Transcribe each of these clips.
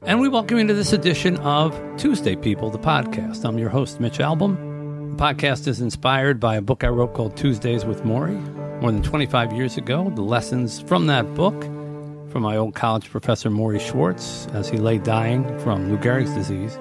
And we welcome you to this edition of Tuesday People, the podcast. I'm your host, Mitch Albom. The podcast is inspired by a book I wrote called Tuesdays with Morrie more than 25 years ago. The lessons from that book, from my old college professor, Morrie Schwartz, as he lay dying from Lou Gehrig's disease,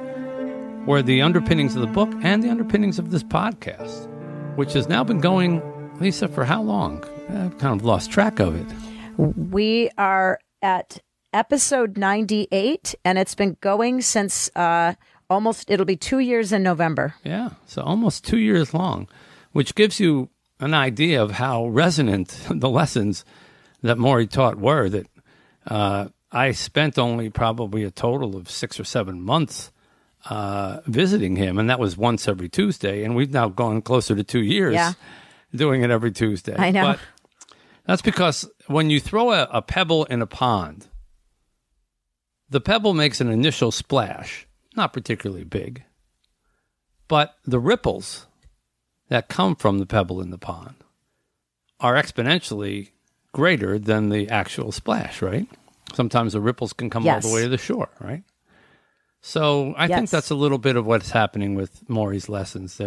were the underpinnings of the book and the underpinnings of this podcast, which has now been going, Lisa, for how long? I've kind of lost track of it. We are at episode 98, and it's been going since it'll be 2 years in November. Yeah, so almost 2 years long, which gives you an idea of how resonant the lessons that Morrie taught were, that I spent only probably a total of 6 or 7 months visiting him, and that was once every Tuesday, and we've now gone closer to 2 years doing it every Tuesday. I know. But that's because when you throw a pebble in a pond, the pebble makes an initial splash, not particularly big, but the ripples that come from the pebble in the pond are exponentially greater than the actual splash, right? Sometimes the ripples can come all the way to the shore, right? So I think that's a little bit of what's happening with Morrie's lessons.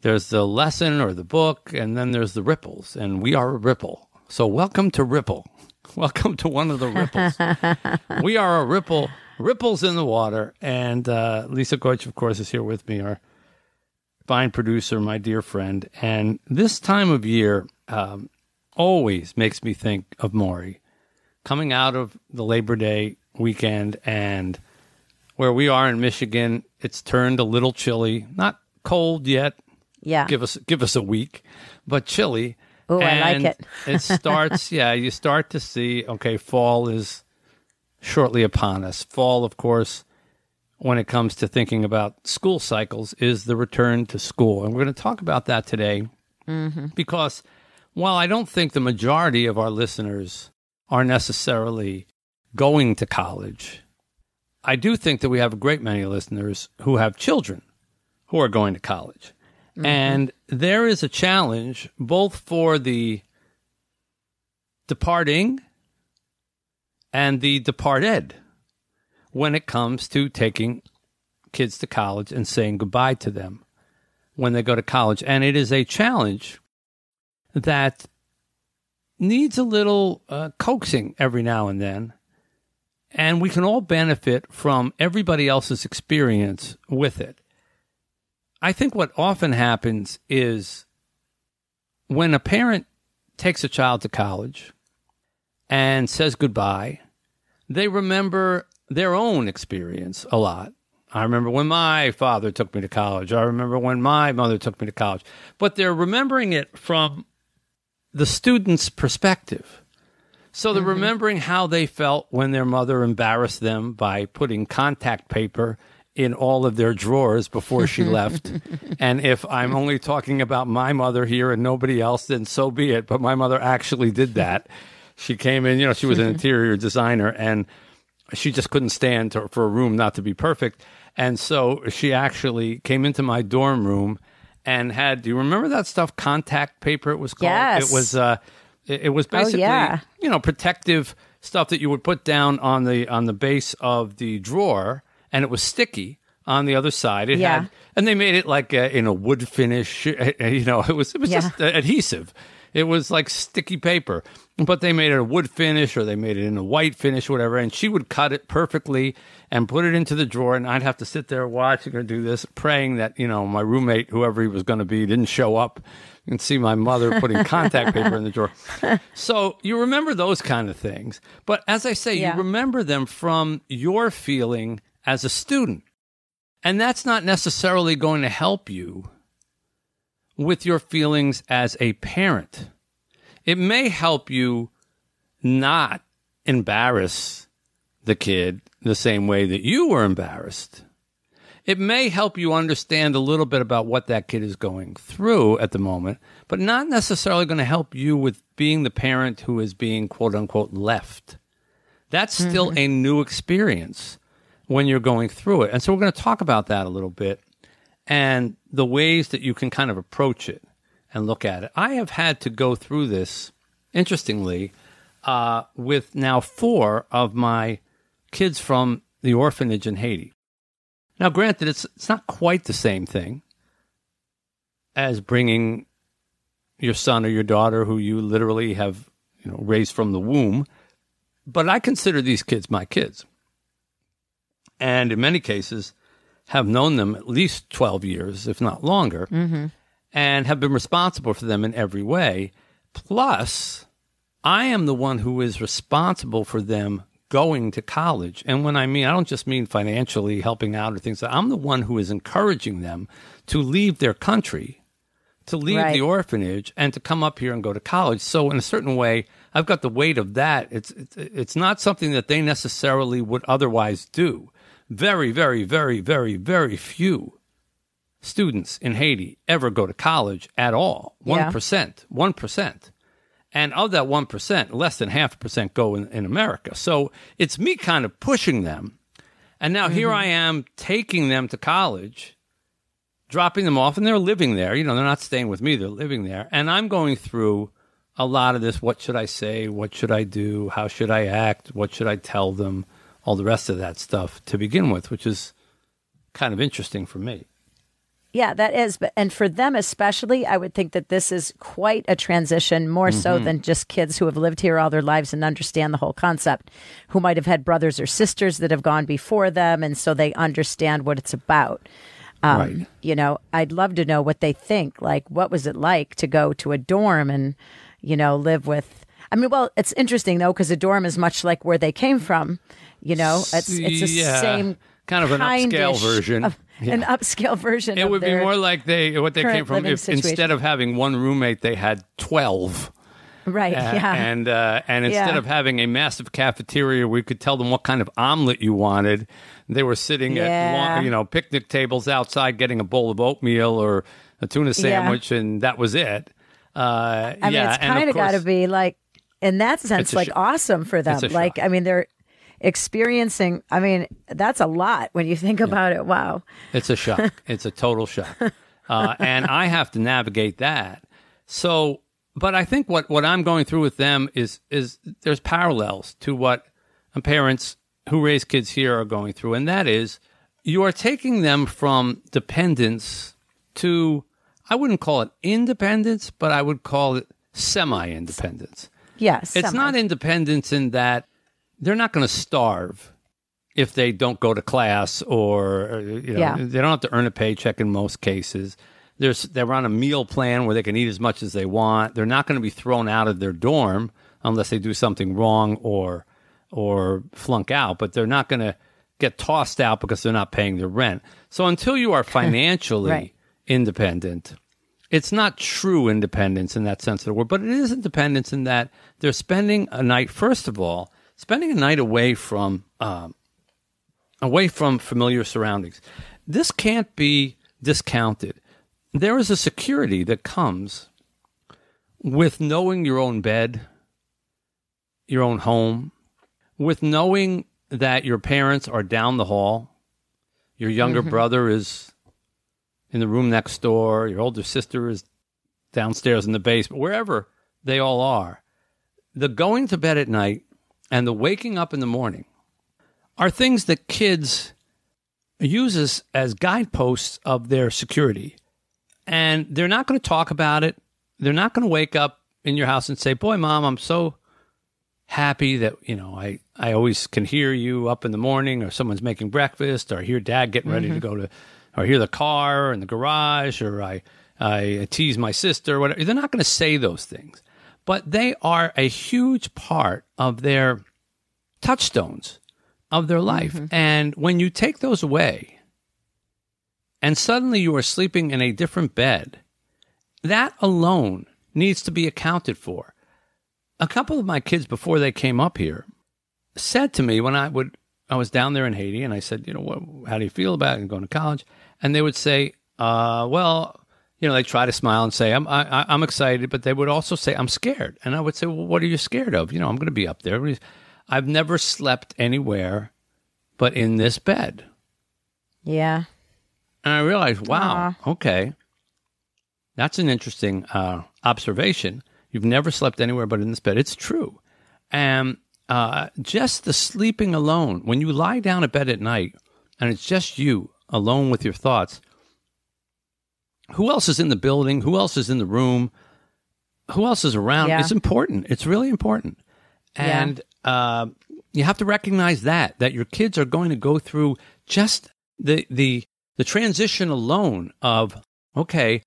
There's the lesson or the book, and then there's the ripples, and we are a ripple. So welcome to Ripple. Welcome to one of the ripples. We are a ripple, ripples in the water. And Lisa Koch, of course, is here with me, our fine producer, my dear friend. And this time of year always makes me think of Morrie coming out of the Labor Day weekend, and where we are in Michigan, it's turned a little chilly. Not cold yet. Yeah. Give us a week, but chilly. Oh, I like it. It starts, you start to see, okay, fall is shortly upon us. Fall, of course, when it comes to thinking about school cycles, is the return to school. And we're going to talk about that today because while I don't think the majority of our listeners are necessarily going to college, I do think that we have a great many listeners who have children who are going to college. Mm-hmm. And there is a challenge both for the departing and the departed when it comes to taking kids to college and saying goodbye to them when they go to college. And it is a challenge that needs a little coaxing every now and then. And we can all benefit from everybody else's experience with it. I think what often happens is when a parent takes a child to college and says goodbye, they remember their own experience a lot. I remember when my father took me to college. I remember when my mother took me to college. But they're remembering it from the student's perspective. So they're remembering how they felt when their mother embarrassed them by putting contact paper in all of their drawers before she left. And if I'm only talking about my mother here and nobody else, then so be it. But my mother actually did that. She came in, she was an interior designer, and she just couldn't stand for a room not to be perfect. And so she actually came into my dorm room and had, do you remember that stuff? Contact paper, it was called. Yes. It was basically, protective stuff that you would put down on the base of the drawer. And it was sticky on the other side. It had, and they made it like in a wood finish. It was just adhesive. It was like sticky paper, but they made it a wood finish, or they made it in a white finish, whatever. And she would cut it perfectly and put it into the drawer. And I'd have to sit there watching her do this, praying that my roommate, whoever he was going to be, didn't show up and see my mother putting contact paper in the drawer. So you remember those kind of things, but as I say, you remember them from your feeling as a student. And that's not necessarily going to help you with your feelings as a parent. It may help you not embarrass the kid the same way that you were embarrassed. It may help you understand a little bit about what that kid is going through at the moment, but not necessarily going to help you with being the parent who is being, quote unquote, left. That's still a new experience when you're going through it. And so we're going to talk about that a little bit and the ways that you can kind of approach it and look at it. I have had to go through this, interestingly, with now 4 of my kids from the orphanage in Haiti. Now, granted, it's not quite the same thing as bringing your son or your daughter, who you literally have, raised from the womb, but I consider these kids my kids, and in many cases have known them at least 12 years, if not longer, and have been responsible for them in every way. Plus, I am the one who is responsible for them going to college. And when I mean, I don't just mean financially helping out or things. I'm the one who is encouraging them to leave their country, to leave the orphanage, and to come up here and go to college. So in a certain way, I've got the weight of that. It's not something that they necessarily would otherwise do. Very, very, very, very, very few students in Haiti ever go to college at all. 1%. And of that 1%, less than 0.5% go in America. So it's me kind of pushing them. And now here I am taking them to college, dropping them off, and they're living there. They're not staying with me. They're living there. And I'm going through a lot of this. What should I say? What should I do? How should I act? What should I tell them? All the rest of that stuff to begin with, which is kind of interesting for me. Yeah, that is. And for them especially, I would think that this is quite a transition, more so than just kids who have lived here all their lives and understand the whole concept, who might have had brothers or sisters that have gone before them, and so they understand what it's about. I'd love to know what they think. Like, what was it like to go to a dorm and, live with... it's interesting, though, because a dorm is much like where they came from, It's the same... Kind of an upscale version. An upscale version. It would be more like what they came from. If instead of having one roommate, they had 12. Right. And instead of having a massive cafeteria, we could tell them what kind of omelet you wanted. They were sitting at picnic tables outside, getting a bowl of oatmeal or a tuna sandwich, and that was it. It's kind of got to be like, in that sense, like awesome for them. Like, they're experiencing, that's a lot when you think about it. Wow. It's a shock. It's a total shock. And I have to navigate that. So, but I think what I'm going through with them is there's parallels to what parents who raise kids here are going through. And that is, you are taking them from dependence to, I wouldn't call it independence, but I would call it semi-independence. Yes. It's not independence in that they're not going to starve if they don't go to class or, they don't have to earn a paycheck in most cases. They're on a meal plan where they can eat as much as they want. They're not going to be thrown out of their dorm unless they do something wrong or flunk out, but they're not going to get tossed out because they're not paying their rent. So until you are financially independent, it's not true independence in that sense of the word, but it is independence in that they're spending a night, first of all, away from familiar surroundings. This can't be discounted. There is a security that comes with knowing your own bed, your own home, with knowing that your parents are down the hall, your younger brother is in the room next door, your older sister is downstairs in the basement, wherever they all are. The going to bed at night and the waking up in the morning are things that kids use as guideposts of their security. And they're not going to talk about it. They're not going to wake up in your house and say, boy, Mom, I'm so happy that, I always can hear you up in the morning, or someone's making breakfast, or hear Dad getting ready to go to, or hear the car in the garage, or I tease my sister, or whatever. They're not going to say those things. But they are a huge part of their touchstones of their life. And when you take those away and suddenly you are sleeping in a different bed That alone needs to be accounted for. A couple of my kids, before they came up here, said to me when I was down there in Haiti, and I said, you know, how do you feel about it and going to college? And they would say, well, you know, they try to smile and say, I'm excited, but they would also say, I'm scared. And I would say, well, what are you scared of? You know, I'm going to be up there. I've never slept anywhere but in this bed. Yeah. And I realized, wow, okay, that's an interesting observation. You've never slept anywhere but in this bed. It's true. And just the sleeping alone, when you lie down in bed at night and it's just you alone with your thoughts, who else is in the building? Who else is in the room? Who else is around? Yeah. It's important. It's really important. And you have to recognize that your kids are going to go through just the transition alone of, okay,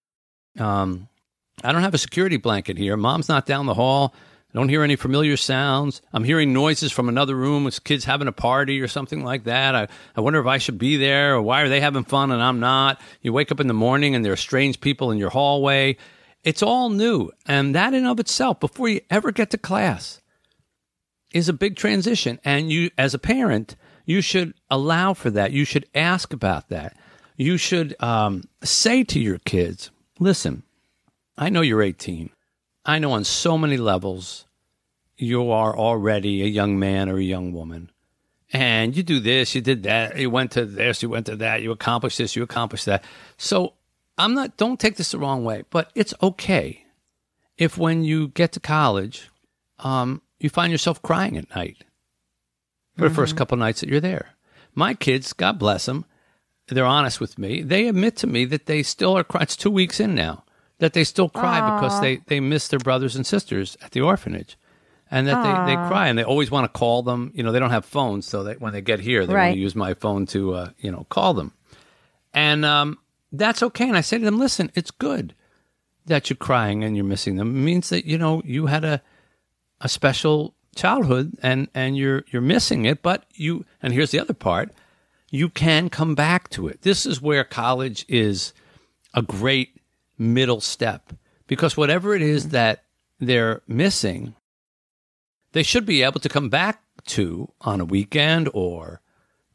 I don't have a security blanket here. Mom's not down the hall. I don't hear any familiar sounds. I'm hearing noises from another room. It's kids having a party or something like that. I wonder if I should be there, or why are they having fun and I'm not? You wake up in the morning and there are strange people in your hallway. It's all new. And that in of itself, before you ever get to class, is a big transition. And you, as a parent, you should allow for that. You should ask about that. You should say to your kids, listen, I know you're 18. I know on so many levels you are already a young man or a young woman. And you do this, you did that, you went to this, you went to that, you accomplished this, you accomplished that. So don't take this the wrong way, but it's okay if when you get to college, you find yourself crying at night for the first couple of nights that you're there. My kids, God bless them, they're honest with me. They admit to me that they still are crying. It's 2 weeks in now. That they still cry because they miss their brothers and sisters at the orphanage, and that they cry, and they always want to call them. You know, they don't have phones, so when they get here, they want to use my phone to call them, and that's okay. And I say to them, listen, it's good that you're crying and you're missing them. It means that you had a special childhood, and you're missing it. But and here's the other part, you can come back to it. This is where college is a great middle step, because whatever it is that they're missing, they should be able to come back to on a weekend or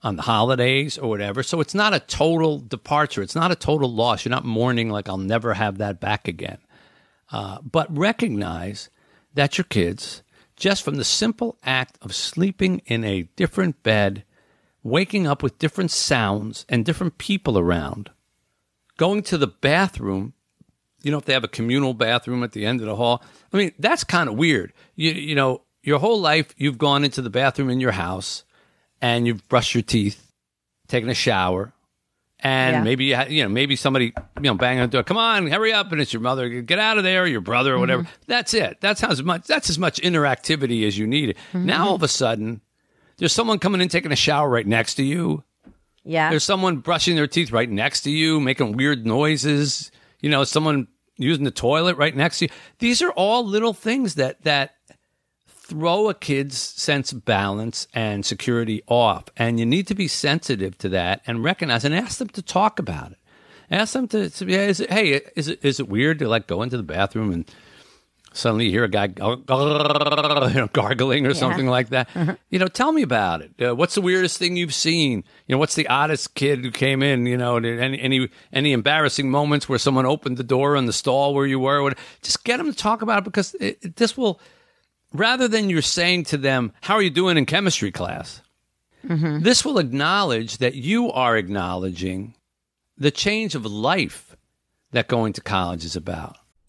on the holidays or whatever. So it's not a total departure. It's not a total loss. You're not mourning like I'll never have that back again. But recognize that your kids, just from the simple act of sleeping in a different bed, waking up with different sounds and different people around, going to the bathroom, you know, if they have a communal bathroom at the end of the hall. I mean, that's kind of weird. You know, your whole life you've gone into the bathroom in your house and you've brushed your teeth, taken a shower, and maybe somebody, banging on the door, come on, hurry up, and it's your mother, get out of there, or your brother or whatever. That's it. That's as much interactivity as you need. Now all of a sudden, there's someone coming in taking a shower right next to you. Yeah. There's someone brushing their teeth right next to you, making weird noises, someone using the toilet right next to you. These are all little things that throw a kid's sense of balance and security off. And you need to be sensitive to that and recognize and ask them to talk about it. Ask them is it weird to go into the bathroom and suddenly you hear a guy gargling or something like that. Tell me about it. What's the weirdest thing you've seen? What's the oddest kid who came in? Any embarrassing moments where someone opened the door in the stall where you were? Just get them to talk about it, because this will, rather than you're saying to them, how are you doing in chemistry class? This will acknowledge that you are acknowledging the change of life that going to college is about.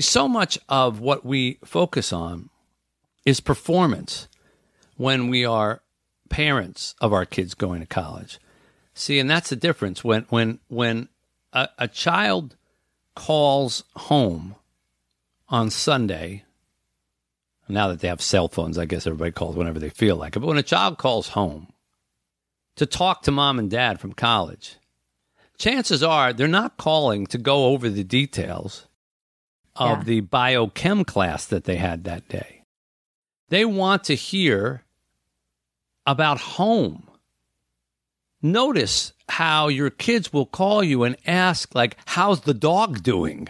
So much of what we focus on is performance when we are parents of our kids going to college. See, and that's the difference. When a child calls home on Sunday, now that they have cell phones, I guess everybody calls whenever they feel like it, but when a child calls home to talk to mom and dad from college, chances are they're not calling to go over the details of the biochem class that they had that day. They want to hear about home. Notice how your kids will call you and ask, like, how's the dog doing?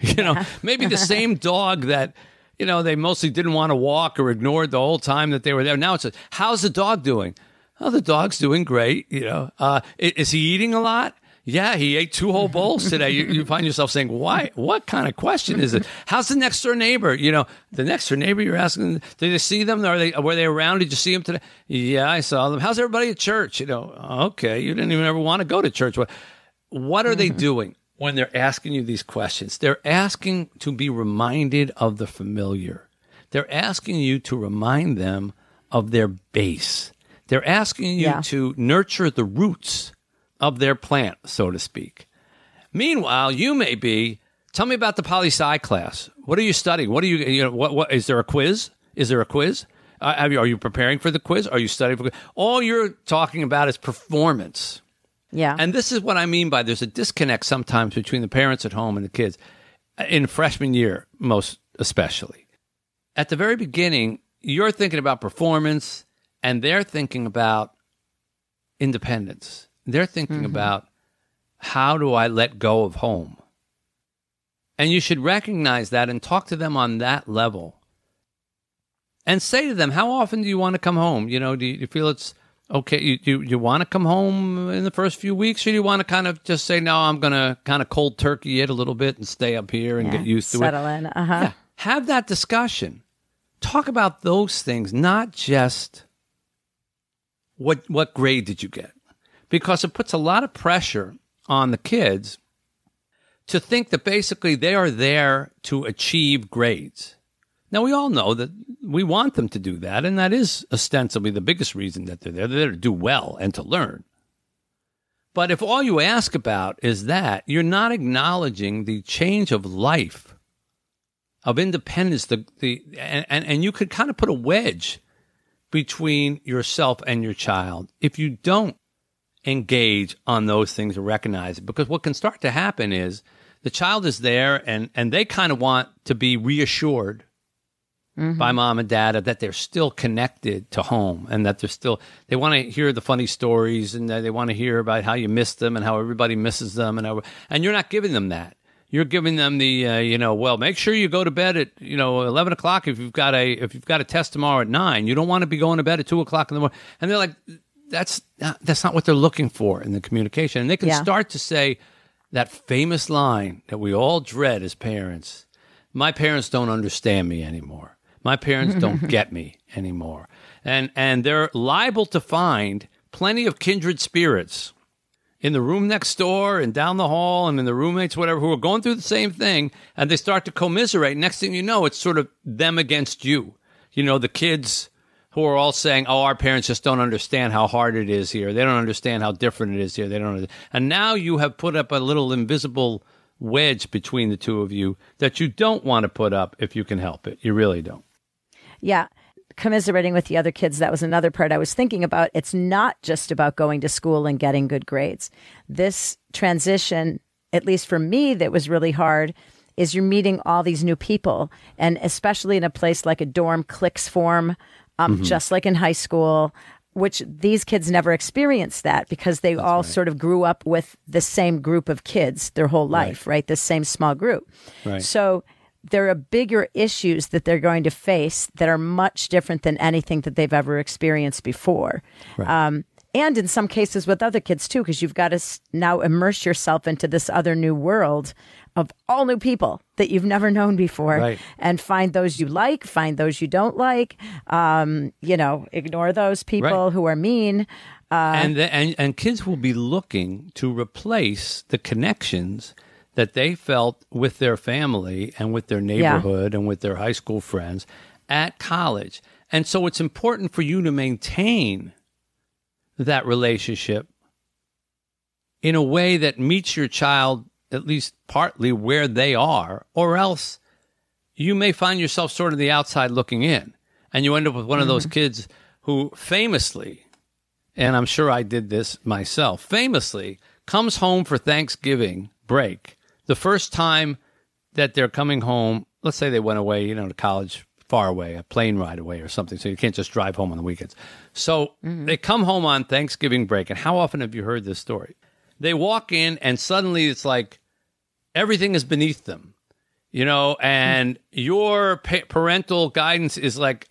You know, maybe the same dog that, you know, they mostly didn't want to walk or ignored the whole time that they were there. Now it's, how's the dog doing? Oh, the dog's doing great. You know, is he eating a lot? Yeah, he ate 2 whole bowls today. You find yourself saying, why? What kind of question is it? How's the next door neighbor? You know, the next door neighbor, you're asking, did you see them? Were they around? Did you see them today? Yeah, I saw them. How's everybody at church? You know, okay, you didn't even ever want to go to church. What are they doing when they're asking you these questions? They're asking to be reminded of the familiar. They're asking you to remind them of their base. They're asking you to nurture the roots of their plant, so to speak. Meanwhile, you may be, tell me about the poli-sci class. What are you studying? What are you, you know, what, is there a quiz? Is there a quiz? Are you preparing for the quiz? Are you studying for the quiz? All you're talking about is performance. Yeah. And this is what I mean by there's a disconnect sometimes between the parents at home and the kids, in freshman year, most especially. At the very beginning, you're thinking about performance and they're thinking about independence. They're thinking about, how do I let go of home? And you should recognize that and talk to them on that level. And say to them, how often do you want to come home? You know, do you feel it's okay? You want to come home in the first few weeks? Or do you want to kind of just say, no, I'm going to kind of cold turkey it a little bit and stay up here and get used to settle it? Settle in. Yeah. Have that discussion. Talk about those things, not just what grade did you get? Because it puts a lot of pressure on the kids to think that basically they are there to achieve grades. Now, we all know that we want them to do that, and that is ostensibly the biggest reason that they're there. They're there to do well and to learn. But if all you ask about is that, you're not acknowledging the change of life, of independence, and you could kind of put a wedge between yourself and your child if you don't engage on those things and recognize it. Because what can start to happen is the child is there and they kind of want to be reassured by mom and dad that they're still connected to home and that they're still, they want to hear the funny stories and they want to hear about how you miss them and how everybody misses them. And you're not giving them that. You're giving them the, make sure you go to bed at, 11 o'clock if you've got a test tomorrow at 9. You don't want to be going to bed at 2 o'clock in the morning. And they're like, That's not what they're looking for in the communication. And they can start to say that famous line that we all dread as parents. My parents don't understand me anymore. My parents don't get me anymore. And they're liable to find plenty of kindred spirits in the room next door and down the hall and in the roommates, whatever, who are going through the same thing. And they start to commiserate. Next thing you know, it's sort of them against you. You know, the kids who are all saying, oh, our parents just don't understand how hard it is here. They don't understand how different it is here. They don't understand. And now you have put up a little invisible wedge between the two of you that you don't want to put up if you can help it. You really don't. Yeah. Commiserating with the other kids, that was another part I was thinking about. It's not just about going to school and getting good grades. This transition, at least for me, that was really hard is you're meeting all these new people. And especially in a place like a dorm, cliques form, just like in high school, which these kids never experienced that because they sort of grew up with the same group of kids their whole life, right? This same small group. Right. So there are bigger issues that they're going to face that are much different than anything that they've ever experienced before. Right. And in some cases with other kids too, because you've got to now immerse yourself into this other new world of all new people that you've never known before and find those you like, find those you don't like, ignore those people who are mean. And kids will be looking to replace the connections that they felt with their family and with their neighborhood and with their high school friends at college. And so it's important for you to maintain that relationship in a way that meets your child at least partly where they are, or else you may find yourself sort of the outside looking in, and you end up with one of those kids who famously, and I'm sure I did this myself, famously comes home for Thanksgiving break. The first time that they're coming home, let's say they went away, you know, to college far away, a plane ride away or something, so you can't just drive home on the weekends. So they come home on Thanksgiving break, and how often have you heard this story? They walk in, and suddenly it's like everything is beneath them, you know, and your parental guidance is like,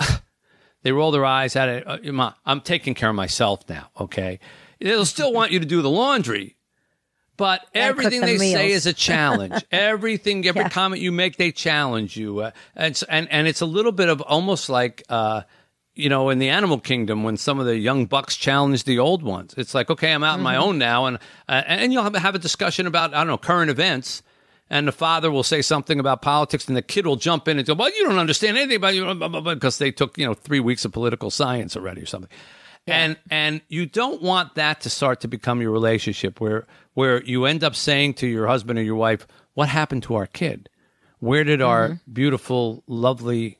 they roll their eyes at it. Mom, I'm taking care of myself now, okay? They'll still want you to do the laundry, but everything they say is a challenge. Every comment you make, they challenge you. And it's a little bit of almost like, you know, in the animal kingdom, when some of the young bucks challenge the old ones, it's like, okay, I'm out on my own now. And you'll have a discussion about, I don't know, current events. And the father will say something about politics, and the kid will jump in and go, well, you don't understand anything about you, because they took, you know, 3 weeks of political science already or something. Yeah. And you don't want that to start to become your relationship, where you end up saying to your husband or your wife, what happened to our kid? Where did our beautiful, lovely,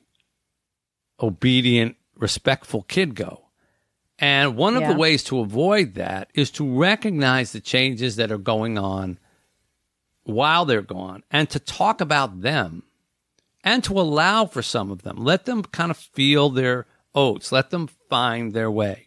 obedient, respectful kid go? And one of the ways to avoid that is to recognize the changes that are going on while they're gone, and to talk about them, and to allow for some of them. Let them kind of feel their oats. Let them find their way.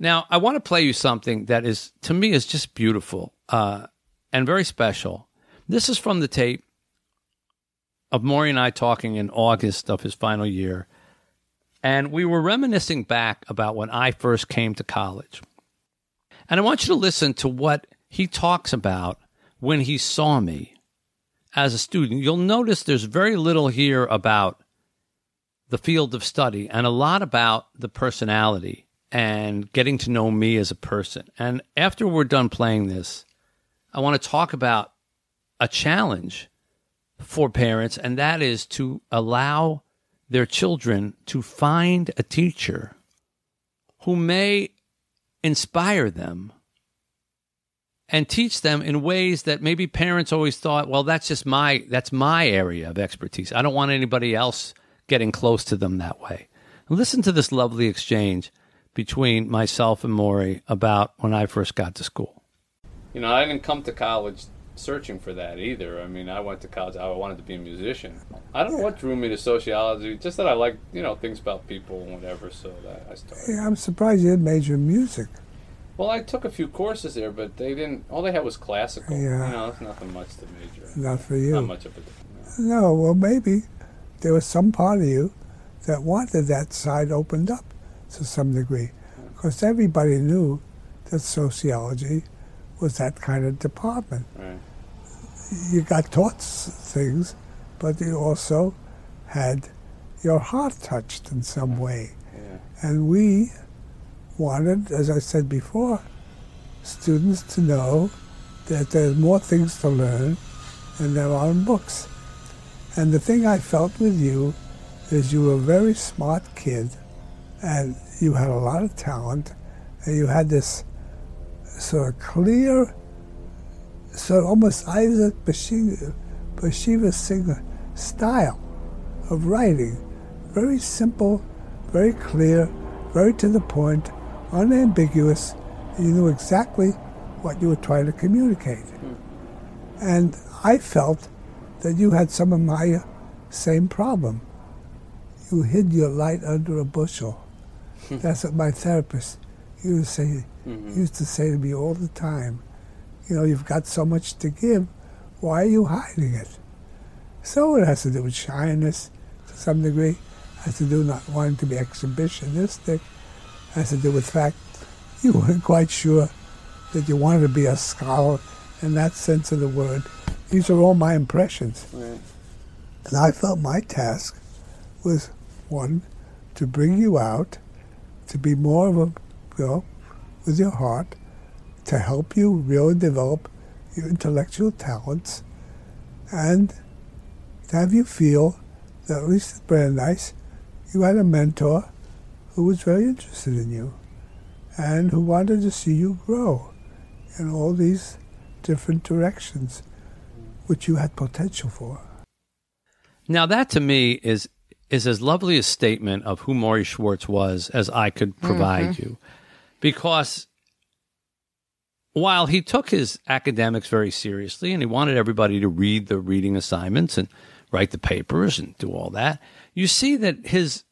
Now, I want to play you something that is, to me, is just beautiful and very special. This is from the tape of Morrie and I talking in August of his final year. And we were reminiscing back about when I first came to college. And I want you to listen to what he talks about when he saw me as a student. You'll notice there's very little here about the field of study and a lot about the personality and getting to know me as a person. And after we're done playing this, I want to talk about a challenge for parents, and that is to allow their children to find a teacher who may inspire them and teach them in ways that maybe parents always thought, well, that's my area of expertise. I don't want anybody else getting close to them that way. Listen to this lovely exchange between myself and Morrie about when I first got to school. You know, I didn't come to college searching for that either. I mean, I went to college, I wanted to be a musician. I don't know what drew me to sociology, just that I liked, you know, things about people and whatever, so that I started. Yeah, I'm surprised you didn't major in music. Well, I took a few courses there, but they didn't, all they had was classical. Yeah. You know, it's nothing much to major in. Not for you. Not much of it. No, well, maybe there was some part of you that wanted that side opened up to some degree, because everybody knew that sociology was that kind of department. Right. You got taught things, but you also had your heart touched in some way. Yeah. And we wanted, as I said before, students to know that there's more things to learn than there are in books. And the thing I felt with you is you were a very smart kid, and you had a lot of talent, and you had this sort of clear, sort of almost Isaac Bashevis Singer style of writing. Very simple, very clear, very to the point, unambiguous. You knew exactly what you were trying to communicate. And I felt that you had some of my same problem. You hid your light under a bushel. That's what my therapist used to say to me all the time. You know, you've got so much to give. Why are you hiding it? So it has to do with shyness to some degree. It has to do with not wanting to be exhibitionistic. It has to do with the fact you weren't quite sure that you wanted to be a scholar in that sense of the word. These are all my impressions. Right. And I felt my task was, one, to bring you out, to be more of a, you know, with your heart, to help you really develop your intellectual talents, and to have you feel that, at least at Brandeis, you had a mentor who was very interested in you and who wanted to see you grow in all these different directions, which you had potential for. Now that, to me, is as lovely a statement of who Morrie Schwartz was as I could provide you. Because while he took his academics very seriously and he wanted everybody to read the reading assignments and write the papers and do all that, you see that his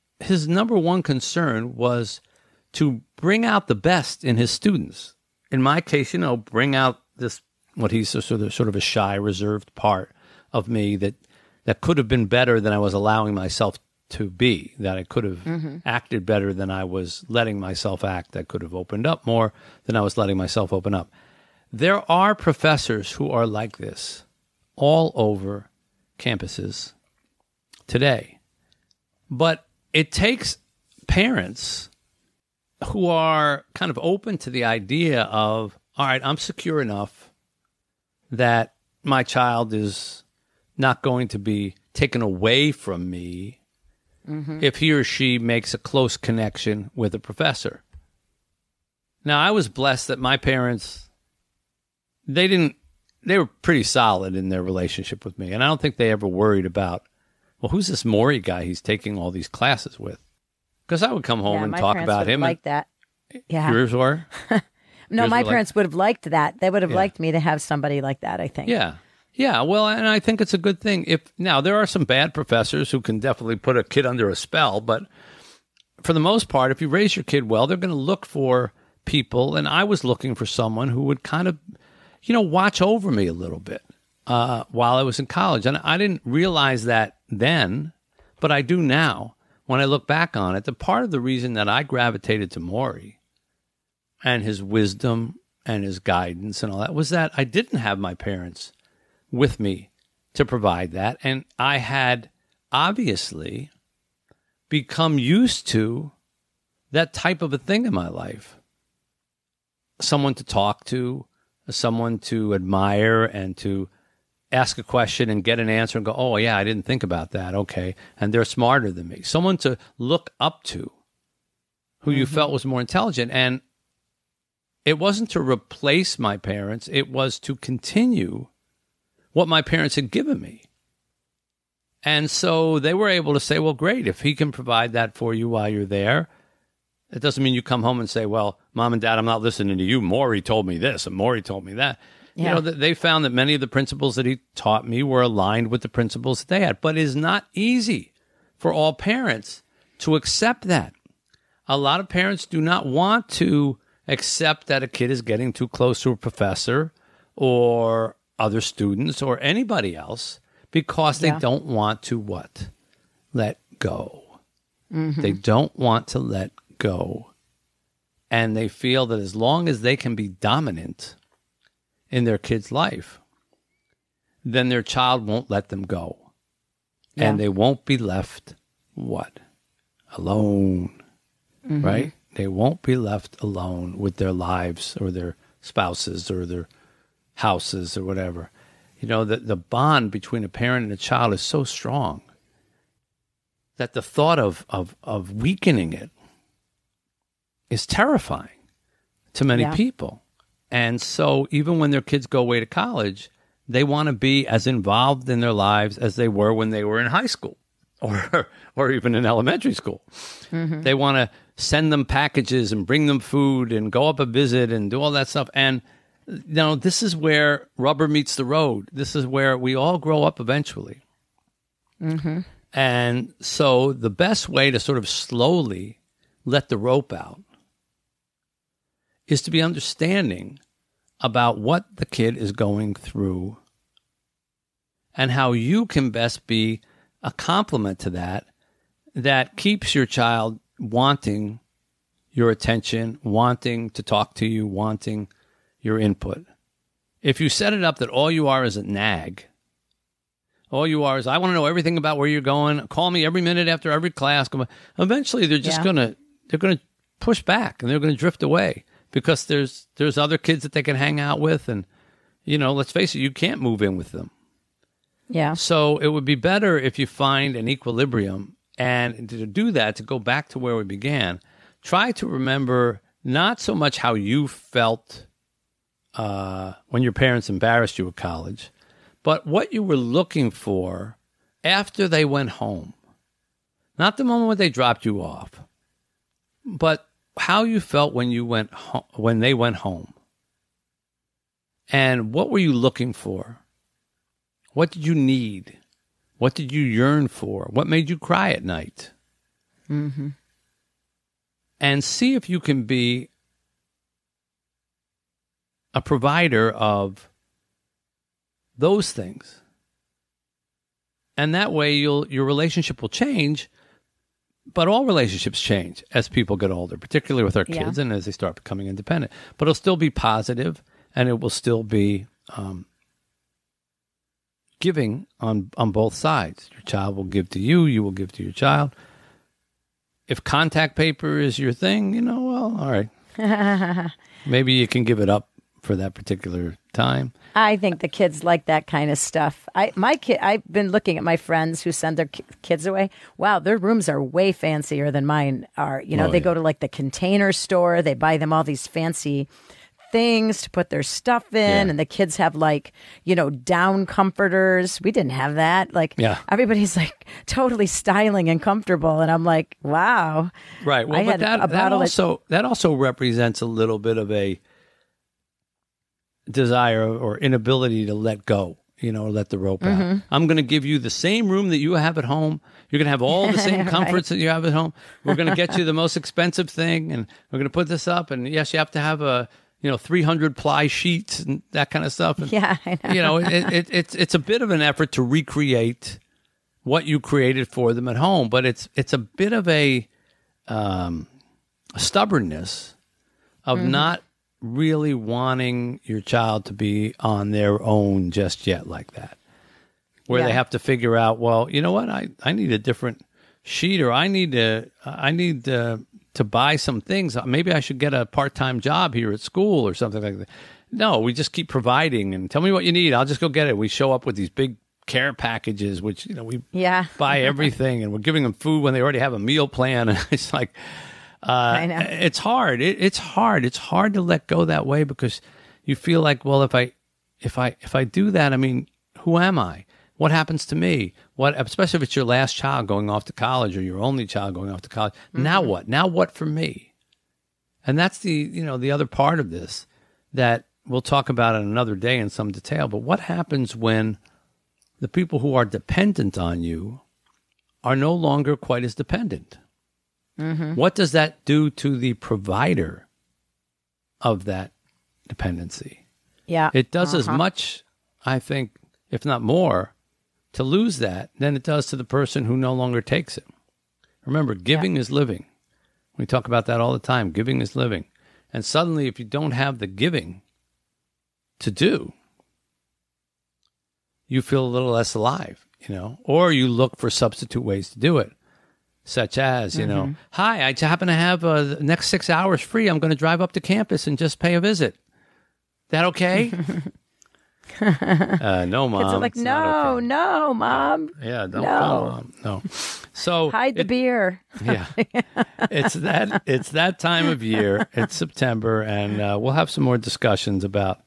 number one concern was to bring out the best in his students. In my case, you know, bring out this, what he's sort of a shy, reserved part of me that could have been better than I was allowing myself to be, that I could have acted better than I was letting myself act, that could have opened up more than I was letting myself open up. There are professors who are like this all over campuses today. But it takes parents who are kind of open to the idea of, all right, I'm secure enough that my child is not going to be taken away from me if he or she makes a close connection with a professor. Now, I was blessed that my parents, they were pretty solid in their relationship with me. And I don't think they ever worried about, well, who's this Morrie guy he's taking all these classes with? Because I would come home and talk about him. Like that. Yeah. Yours were? No, my parents would have liked that. They would have liked me to have somebody like that, I think. Yeah. Yeah, well, and I think it's a good thing. Now, there are some bad professors who can definitely put a kid under a spell, but for the most part, if you raise your kid well, they're going to look for people, and I was looking for someone who would kind of, you know, watch over me a little bit while I was in college. And I didn't realize that then, but I do now. When I look back on it, the part of the reason that I gravitated to Morrie and his wisdom and his guidance and all that was that I didn't have my parents with me to provide that. And I had obviously become used to that type of a thing in my life. Someone to talk to, someone to admire and to ask a question and get an answer and go, oh yeah, I didn't think about that. Okay. And they're smarter than me. Someone to look up to who you felt was more intelligent. And it wasn't to replace my parents. It was to continue what my parents had given me. And so they were able to say, well, great, if he can provide that for you while you're there, it doesn't mean you come home and say, well, Mom and Dad, I'm not listening to you. Morrie told me this and Morrie told me that. Yeah. You know, they found that many of the principles that he taught me were aligned with the principles that they had, but it's not easy for all parents to accept that. A lot of parents do not want to accept that a kid is getting too close to a professor or other students or anybody else because they don't want to what? Let go. They don't want to let go. And they feel that as long as they can be dominant in their kid's life, then their child won't let them go. Yeah. And they won't be left what? Alone, right? They won't be left alone with their lives or their spouses or their houses or whatever. You know, the bond between a parent and a child is so strong that the thought of weakening it is terrifying to many people. And so even when their kids go away to college, they want to be as involved in their lives as they were when they were in high school or even in elementary school. They want to send them packages and bring them food and go up a visit and do all that stuff. And now, this is where rubber meets the road. This is where we all grow up eventually. And so the best way to sort of slowly let the rope out is to be understanding about what the kid is going through and how you can best be a complement to that that keeps your child wanting your attention, wanting to talk to you, wanting your input. If you set it up that all you are is a nag, All you are is, I want to know everything about where you're going. Call me every minute after every class. Eventually, they're just going to push back, and they're going to drift away because there's other kids that they can hang out with, and let's face it, you can't move in with them. Yeah. So it would be better if you find an equilibrium, and to do that, to go back to where we began, try to remember not so much how you felt when your parents embarrassed you at college, but what you were looking for after they went home. Not the moment when they dropped you off, but how you felt when you went when they went home. And what were you looking for? What did you need? What did you yearn for? What made you cry at night? Mm-hmm. And see if you can be a provider of those things. And that way your relationship will change, but all relationships change as people get older, particularly with our kids and as they start becoming independent. But it'll still be positive, and it will still be giving on both sides. Your child will give to you, you will give to your child. If contact paper is your thing, all right. Maybe you can give it up for that particular time. I think the kids like that kind of stuff. I've been looking at my friends who send their kids away. Wow, their rooms are way fancier than mine are. They go to like the Container Store. They buy them all these fancy things to put their stuff in, and the kids have like, down comforters. We didn't have that. Like everybody's like totally styling and comfortable. And I'm like, wow. Right. Well, but that also represents a little bit of a desire or inability to let go, let the rope out. I'm going to give you the same room that you have at home. You're going to have all the same comforts that you have at home. We're going to get you the most expensive thing, and we're going to put this up. And yes, you have to have a 300-ply sheets and that kind of stuff. And, I know. It's a bit of an effort to recreate what you created for them at home, but it's a bit of a stubbornness of not really wanting your child to be on their own just yet like that, where they have to figure out, well, you know what, I need a different sheet, or I need to buy some things. Maybe I should get a part-time job here at school or something like that. No, we just keep providing, and tell me what you need. I'll just go get it. We show up with these big care packages, which, we buy everything, and we're giving them food when they already have a meal plan. And it's like, I know. It's hard. It's hard. It's hard to let go that way, because you feel like, well, if I do that, I mean, who am I? What happens to me? Especially if it's your last child going off to college, or your only child going off to college. Mm-hmm. Now what? Now what for me? And that's the other part of this that we'll talk about on another day in some detail. But what happens when the people who are dependent on you are no longer quite as dependent? Mm-hmm. What does that do to the provider of that dependency? Yeah. It does as much, I think, if not more, to lose that than it does to the person who no longer takes it. Remember, giving is living. We talk about that all the time. Giving is living. And suddenly, if you don't have the giving to do, you feel a little less alive, or you look for substitute ways to do it. Such as, hi, I happen to have the next 6 hours free. I'm going to drive up to campus and just pay a visit. That okay? No, Mom. Kids are like, no, Mom. Yeah, don't call Mom. No. So hide the beer. Yeah, it's that time of year. It's September, and we'll have some more discussions about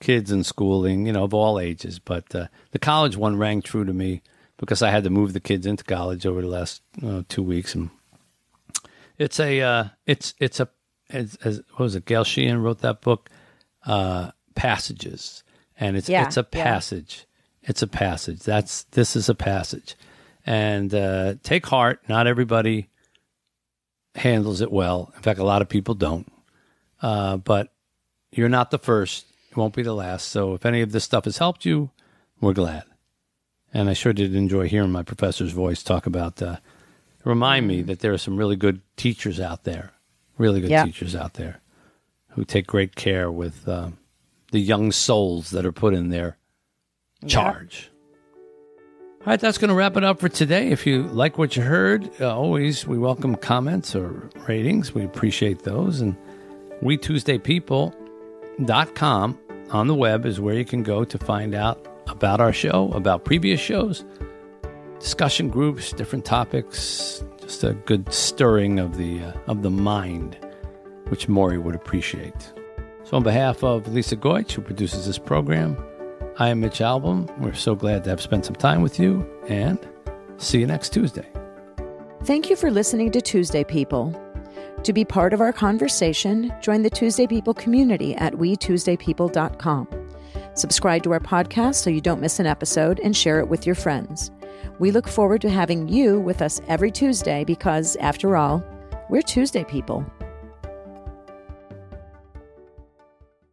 kids and schooling, of all ages. But the college one rang true to me, because I had to move the kids into college over the last 2 weeks, and Gail Sheehan wrote that book, Passages, and it's a passage. Yeah. It's a passage. This is a passage, and take heart. Not everybody handles it well. In fact, a lot of people don't. But you're not the first. You won't be the last. So if any of this stuff has helped you, we're glad. And I sure did enjoy hearing my professor's voice talk about, remind me that there are some really good teachers out there, who take great care with the young souls that are put in their charge. All right, that's going to wrap it up for today. If you like what you heard, always we welcome comments or ratings. We appreciate those. And wetuesdaypeople.com on the web is where you can go to find out about our show, about previous shows, discussion groups, different topics, just a good stirring of the mind, which Morrie would appreciate. So on behalf of Lisa Koch, who produces this program, I am Mitch Albom. We're so glad to have spent some time with you, and see you next Tuesday. Thank you for listening to Tuesday People. To be part of our conversation, join the Tuesday People community at wetuesdaypeople.com. Subscribe to our podcast so you don't miss an episode, and share it with your friends. We look forward to having you with us every Tuesday because, after all, we're Tuesday People.